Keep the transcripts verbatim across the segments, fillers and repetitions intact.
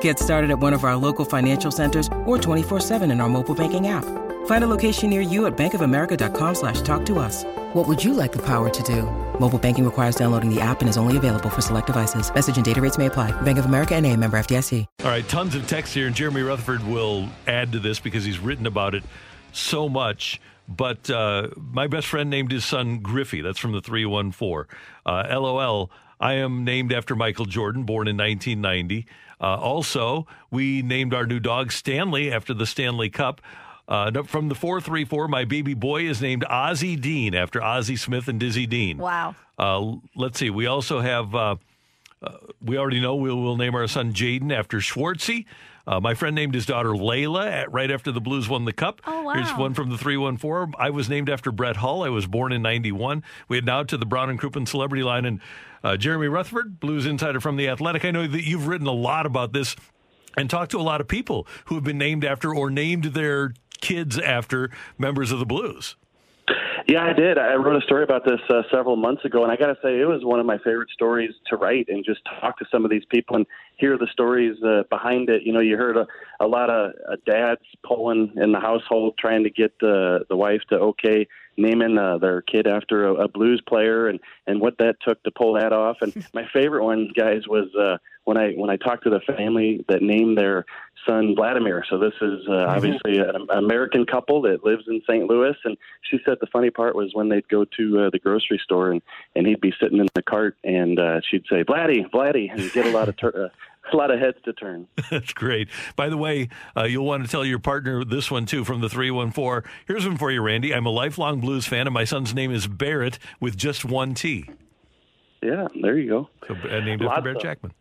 Get started at one of our local financial centers or twenty-four seven in our mobile banking app. Find a location near you at bank of america dot com slash talk to us. What would you like the power to do? Mobile banking requires downloading the app and is only available for select devices. Message and data rates may apply. Bank of America N A, member F D I C. All right, tons of text here, and Jeremy Rutherford will add to this because he's written about it so much. But uh, my best friend named his son Griffey. That's from the three one four. Uh, LOL, I am named after Michael Jordan, born in nineteen ninety. Uh, also, we named our new dog Stanley after the Stanley Cup. Uh, from the four three four, my baby boy is named Ozzy Dean after Ozzy Smith and Dizzy Dean. Wow. Uh, let's see. We also have, uh, uh, we already know we'll, we'll name our son Jaden after Schwartzy. Uh, my friend named his daughter Layla at, right after the Blues won the Cup. Oh, wow. Here's one from the three one four. I was named after Brett Hull. I was born in ninety-one. We head now to the Brown and Crouppen celebrity line. And uh, Jeremy Rutherford, Blues insider from The Athletic. I know that you've written a lot about this and talked to a lot of people who have been named after or named their kids after members of the Blues. Yeah, I did. I wrote a story about this uh, several months ago, and I got to say it was one of my favorite stories to write and just talk to some of these people and hear the stories uh, behind it. You know, you heard a, a lot of uh, dads pulling in the household trying to get the, the wife to okay naming uh, their kid after a, a Blues player and, and what that took to pull that off. And my favorite one, guys, was uh, when I when I talked to the family that named their son Vladimir. So this is uh, obviously an American couple that lives in Saint Louis, and she said the funny part was when they'd go to uh, the grocery store and, and he'd be sitting in the cart, and uh, she'd say Vladdy, Vladdy, and get a lot of tur- uh, a lot of heads to turn. That's great. By the way, uh, you'll want to tell your partner this one too from the three one four. Here's one for you, Randy. I'm a lifelong Blues fan, and my son's name is Barrett with just one T. Yeah, there you go. So, uh, named after Barrett Jackman.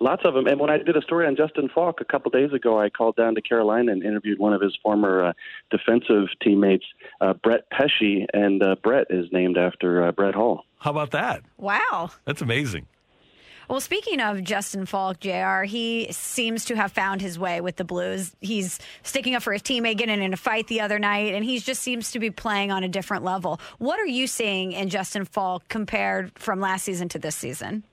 Lots of them. And when I did a story on Justin Falk a couple days ago, I called down to Carolina and interviewed one of his former uh, defensive teammates, uh, Brett Pesci, and uh, Brett is named after uh, Brett Hull. How about that? Wow. That's amazing. Well, speaking of Justin Falk, J R, he seems to have found his way with the Blues. He's sticking up for his teammate, getting in a fight the other night, and he just seems to be playing on a different level. What are you seeing in Justin Falk compared from last season to this season?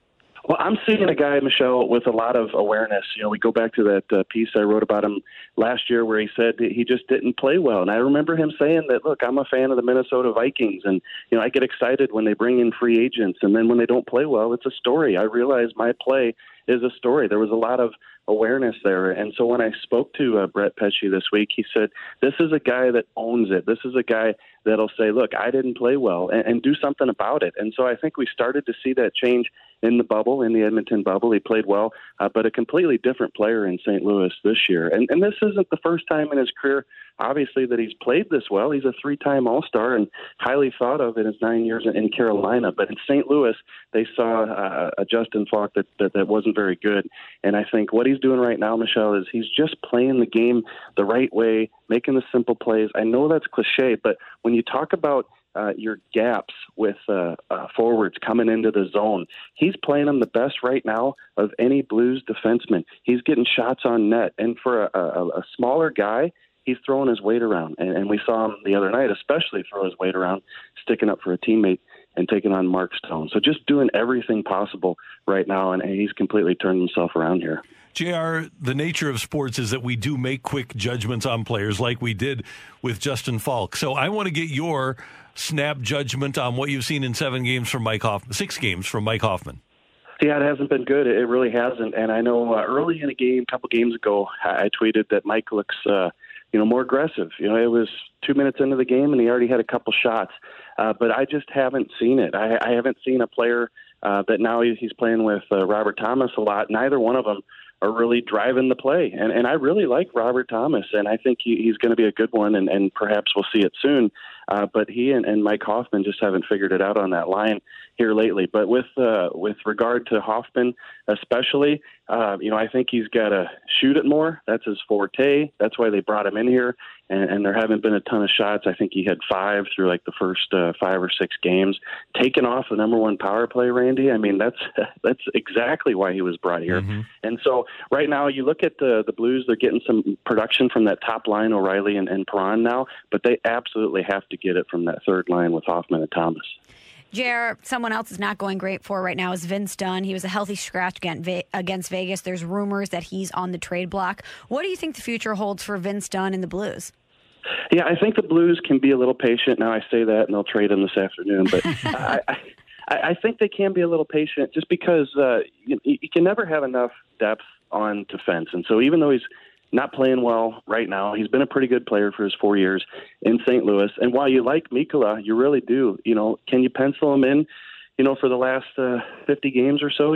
Well, I'm seeing a guy, Michelle, with a lot of awareness. You know, we go back to that uh, piece I wrote about him last year where he said that he just didn't play well. And I remember him saying that, look, I'm a fan of the Minnesota Vikings. And, you know, I get excited when they bring in free agents. And then when they don't play well, it's a story. I realize my play is a story. There was a lot of awareness there. And so when I spoke to uh, Brett Pesci this week, he said, this is a guy that owns it. This is a guy that'll say, look, I didn't play well, and, and do something about it. And so I think we started to see that change in the bubble, in the Edmonton bubble. He played well, uh, but a completely different player in Saint Louis this year. And, and this isn't the first time in his career, obviously, that he's played this well. He's a three-time All-Star and highly thought of in his nine years in Carolina. But in Saint Louis, they saw uh, a Justin Falk that, that, that wasn't very good. And I think what he's doing right now, Michelle, is he's just playing the game the right way, making the simple plays. I know that's cliche, but when you talk about Uh, your gaps with uh, uh, forwards coming into the zone, he's playing them the best right now of any Blues defenseman. He's getting shots on net. And for a, a, a smaller guy, he's throwing his weight around. And, and we saw him the other night, especially throw his weight around, sticking up for a teammate and taking on Mark Stone. So just doing everything possible right now, and he's completely turned himself around here. J R, the nature of sports is that we do make quick judgments on players like we did with Justin Falk. So I want to get your snap judgment on what you've seen in seven games from Mike Hoffman, six games from Mike Hoffman. Yeah, it hasn't been good. It really hasn't. And I know uh, early in a game, a couple games ago, I tweeted that Mike looks uh, you know, more aggressive. You know, it was two minutes into the game, and he already had a couple shots. Uh, but I just haven't seen it. I, I haven't seen a player uh, that now he's playing with uh, Robert Thomas a lot. Neither one of them are really driving the play. And and I really like Robert Thomas, and I think he, he's going to be a good one, and, and perhaps we'll see it soon. Uh, but he and, and Mike Hoffman just haven't figured it out on that line here lately. But with uh, with regard to Hoffman especially, uh, you know, I think he's got to shoot it more. That's his forte. That's why they brought him in here. And, and there haven't been a ton of shots. I think he had five through like the first uh, five or six games. Taken off the number one power play, Randy. I mean, that's that's exactly why he was brought here. Mm-hmm. And so right now you look at the, the Blues, they're getting some production from that top line, O'Reilly and, and Perron now, but they absolutely have to get it from that third line with Hoffman and Thomas. J R, someone else is not going great for right now is Vince Dunn. He was a healthy scratch against Vegas. There's rumors that he's on the trade block. What do you think the future holds for Vince Dunn and the Blues? Yeah, I think the Blues can be a little patient. Now I say that, and they'll trade him this afternoon. But I, I, I think they can be a little patient just because uh, you, you can never have enough depth on defense. And so even though he's not playing well right now, he's been a pretty good player for his four years in Saint Louis. And while you like Mikula, you really do. You know, can you pencil him in, you know, for the last uh, fifty games or so?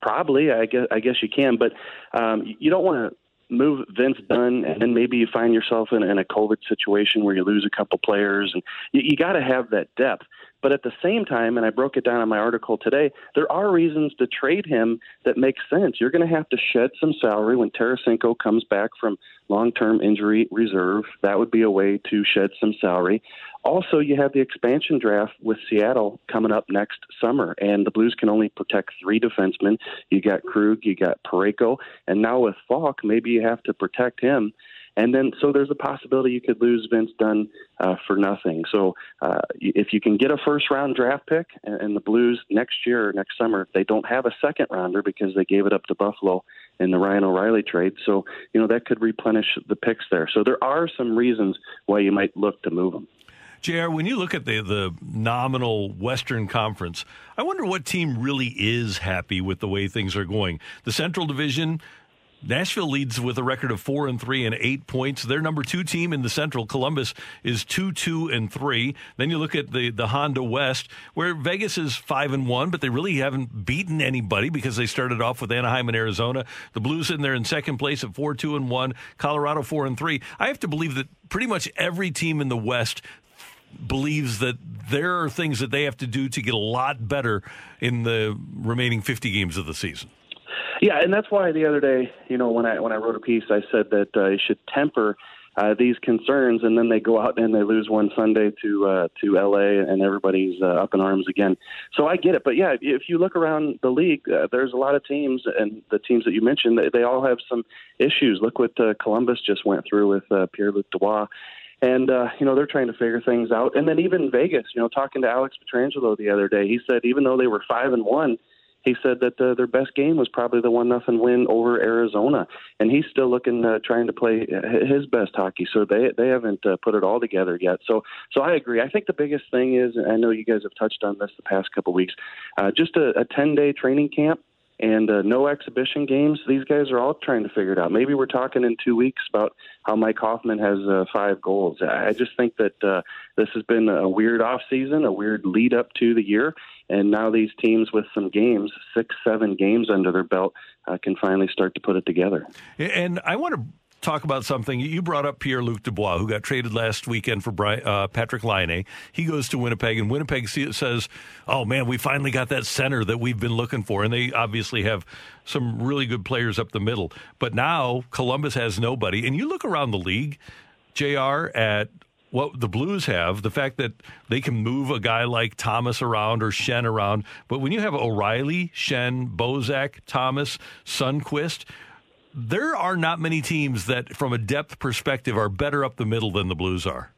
Probably, I guess, I guess you can. But um, you don't want to move Vince Dunn, and then maybe you find yourself in, in a COVID situation where you lose a couple players, and you, you got to have that depth. But at the same time, and I broke it down in my article today, there are reasons to trade him that make sense. You're going to have to shed some salary when Tarasenko comes back from long-term injury reserve. That would be a way to shed some salary. Also, you have the expansion draft with Seattle coming up next summer, and the Blues can only protect three defensemen. You got Krug, you got Parayko, and now with Falk, maybe you have to protect him. And then, so there's a possibility you could lose Vince Dunn uh, for nothing. So uh, if you can get a first-round draft pick, and, and the Blues next year, next summer, they don't have a second-rounder because they gave it up to Buffalo in the Ryan O'Reilly trade. So, you know, that could replenish the picks there. So there are some reasons why you might look to move them. J R, when you look at the, the nominal Western Conference, I wonder what team really is happy with the way things are going. The Central Division, Nashville leads with a record of four and three and eight points. Their number two team in the Central, Columbus, is two, two, and three. Then you look at the, the Honda West, where Vegas is five and one, but they really haven't beaten anybody because they started off with Anaheim and Arizona. The Blues in there in second place at four, two, and one. Colorado four and three. I have to believe that pretty much every team in the West believes that there are things that they have to do to get a lot better in the remaining fifty games of the season. Yeah, and that's why the other day, you know, when I when I wrote a piece, I said that uh, you should temper uh, these concerns, and then they go out and they lose one Sunday to uh, to L A, and everybody's uh, up in arms again. So I get it, but yeah, if you look around the league, uh, there's a lot of teams, and the teams that you mentioned, they, they all have some issues. Look what uh, Columbus just went through with uh, Pierre-Luc Dubois. And, uh, you know, they're trying to figure things out. And then even Vegas, you know, talking to Alex Pietrangelo the other day, he said even though they were five and one, he said that uh, their best game was probably the one nothing win over Arizona. And he's still looking, uh, trying to play his best hockey. So they they haven't uh, put it all together yet. So so I agree. I think the biggest thing is, and I know you guys have touched on this the past couple of weeks, uh, just a, a ten-day training camp. And uh, no exhibition games. These guys are all trying to figure it out. Maybe we're talking in two weeks about how Mike Hoffman has uh, five goals. I just think that uh, this has been a weird offseason, a weird lead up to the year. And now these teams with some games, six, seven games under their belt, uh, can finally start to put it together. And I want to talk about something. You brought up Pierre-Luc Dubois, who got traded last weekend for Brian, uh, Patrick Laine. He goes to Winnipeg, and Winnipeg says, oh, man, we finally got that center that we've been looking for. And they obviously have some really good players up the middle. But now Columbus has nobody. And you look around the league, J R, at what the Blues have, the fact that they can move a guy like Thomas around or Shen around. But when you have O'Reilly, Shen, Bozak, Thomas, Sunquist, there are not many teams that, from a depth perspective, are better up the middle than the Blues are.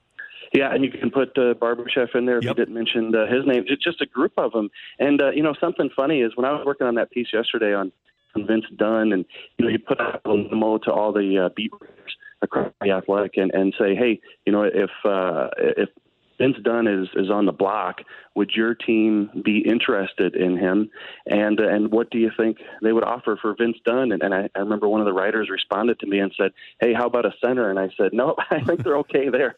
Yeah, and you can put uh, Barbashev in there if yep. you didn't mention uh, his name. It's just a group of them. And, uh, you know, something funny is when I was working on that piece yesterday on, on Vince Dunn, and, you know, you put out a memo to all the uh, beat writers across The Athletic and, and say, hey, you know, if uh, if Vince Dunn is, is on the block, would your team be interested in him? And uh, and what do you think they would offer for Vince Dunn? And, and I, I remember one of the writers responded to me and said, hey, how about a center? And I said, no, I think they're okay there.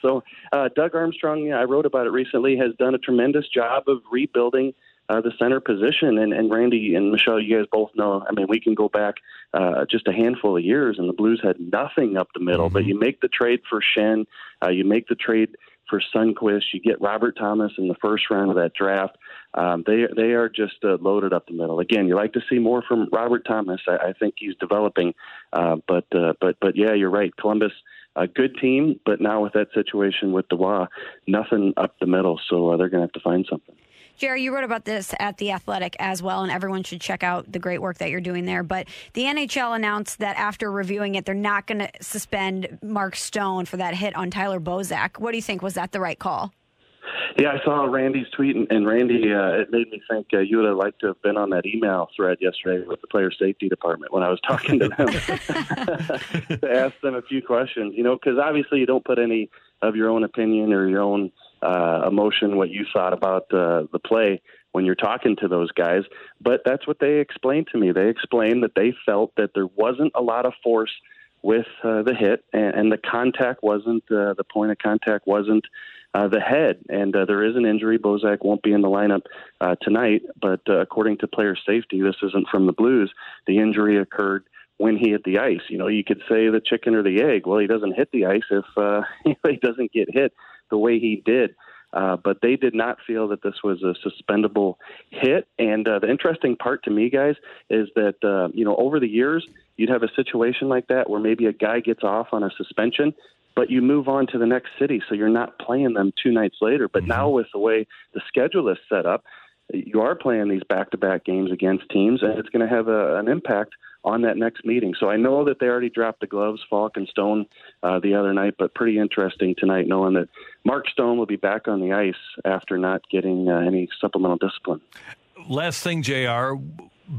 So uh, Doug Armstrong, I wrote about it recently, has done a tremendous job of rebuilding Uh, the center position, and, and Randy and Michelle, you guys both know, I mean, we can go back uh, just a handful of years, and the Blues had nothing up the middle, mm-hmm. but you make the trade for Shen, uh, you make the trade for Sunquist. You get Robert Thomas in the first round of that draft. Um, they they are just uh, loaded up the middle. Again, you like to see more from Robert Thomas. I, I think he's developing. Uh, but uh, but but yeah, you're right. Columbus, a good team, but now with that situation with Dubois, nothing up the middle. So uh, they're going to have to find something. Jerry, you wrote about this at The Athletic as well, and everyone should check out the great work that you're doing there. But the N H L announced that after reviewing it, they're not going to suspend Mark Stone for that hit on Tyler Bozak. What do you think? Was that the right call? Yeah, I saw Randy's tweet, and, and Randy, uh, it made me think uh, you would have liked to have been on that email thread yesterday with the player safety department when I was talking to them to ask them a few questions, you know, because obviously you don't put any of your own opinion or your own Uh, emotion, what you thought about uh, the play when you're talking to those guys. But that's what they explained to me. They explained that they felt that there wasn't a lot of force with uh, the hit, and, and the contact wasn't, uh, the point of contact wasn't uh, the head. And uh, there is an injury. Bozak won't be in the lineup uh, tonight, but uh, according to player safety, this isn't from the Blues. The injury occurred when he hit the ice. You know, you could say the chicken or the egg. Well, he doesn't hit the ice if uh, he doesn't get hit the way he did. Uh, but they did not feel that this was a suspendable hit. And uh, the interesting part to me, guys, is that, uh, you know, over the years, you'd have a situation like that where maybe a guy gets off on a suspension, but you move on to the next city. So you're not playing them two nights later. But now with the way the schedule is set up, you are playing these back-to-back games against teams, and it's going to have a, an impact on that next meeting. So I know that they already dropped the gloves, Falk and Stone, uh, the other night, but pretty interesting tonight knowing that Mark Stone will be back on the ice after not getting uh, any supplemental discipline. Last thing, J R,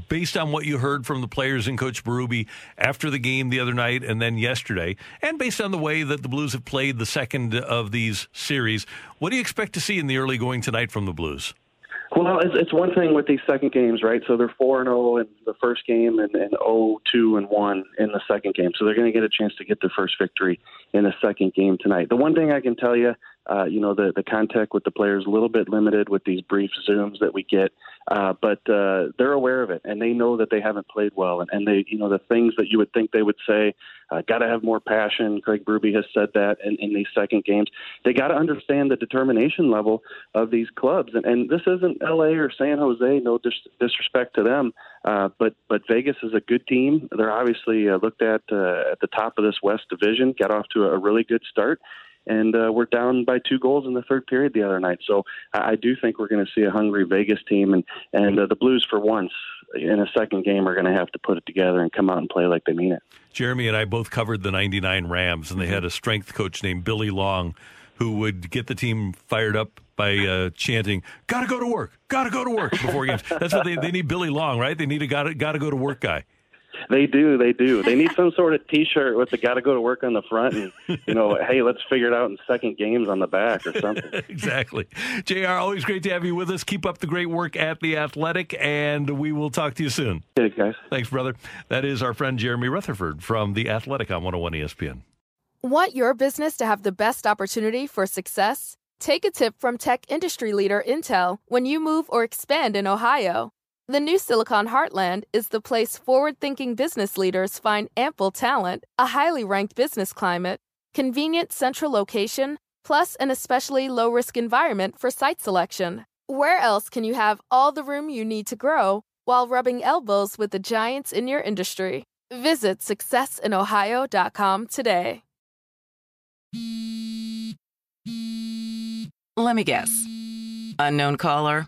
based on what you heard from the players and Coach Berube after the game the other night and then yesterday, and based on the way that the Blues have played the second of these series, what do you expect to see in the early going tonight from the Blues? Well, it's, it's one thing with these second games, right? So they're four and oh in the first game and, and oh two and one in the second game. So they're going to get a chance to get their first victory in the second game tonight. The one thing I can tell you, uh, you know, the, the contact with the players a little bit limited with these brief Zooms that we get. Uh, but uh, they're aware of it, and they know that they haven't played well. And, and they, you know, the things that you would think they would say, uh, got to have more passion. Craig Berube has said that in, in these second games. They got to understand the determination level of these clubs. And, and this isn't L A or San Jose, no dis- disrespect to them, uh, but, but Vegas is a good team. They're obviously uh, looked at uh, at the top of this West Division, got off to a really good start. And uh, we're down by two goals in the third period the other night. So I do think we're going to see a hungry Vegas team. And, and uh, the Blues, for once, in a second game, are going to have to put it together and come out and play like they mean it. Jeremy and I both covered the ninety-nine Rams, and they had a strength coach named Billy Long who would get the team fired up by uh, chanting, gotta go to work, gotta go to work before games. That's what they, they need Billy Long, right? They need a gotta, gotta go to work guy. They do, they do. They need some sort of T-shirt with the "Got to go to work" on the front, and you know, hey, let's figure it out in second games on the back or something. Exactly. J R, always great to have you with us. Keep up the great work at The Athletic, and we will talk to you soon. Hey guys, thanks, brother. That is our friend Jeremy Rutherford from The Athletic on one oh one E S P N. Want your business to have the best opportunity for success? Take a tip from tech industry leader Intel when you move or expand in Ohio. The new Silicon Heartland is the place forward-thinking business leaders find ample talent, a highly ranked business climate, convenient central location, plus an especially low-risk environment for site selection. Where else can you have all the room you need to grow while rubbing elbows with the giants in your industry? Visit success in ohio dot com today. Let me guess. Unknown caller?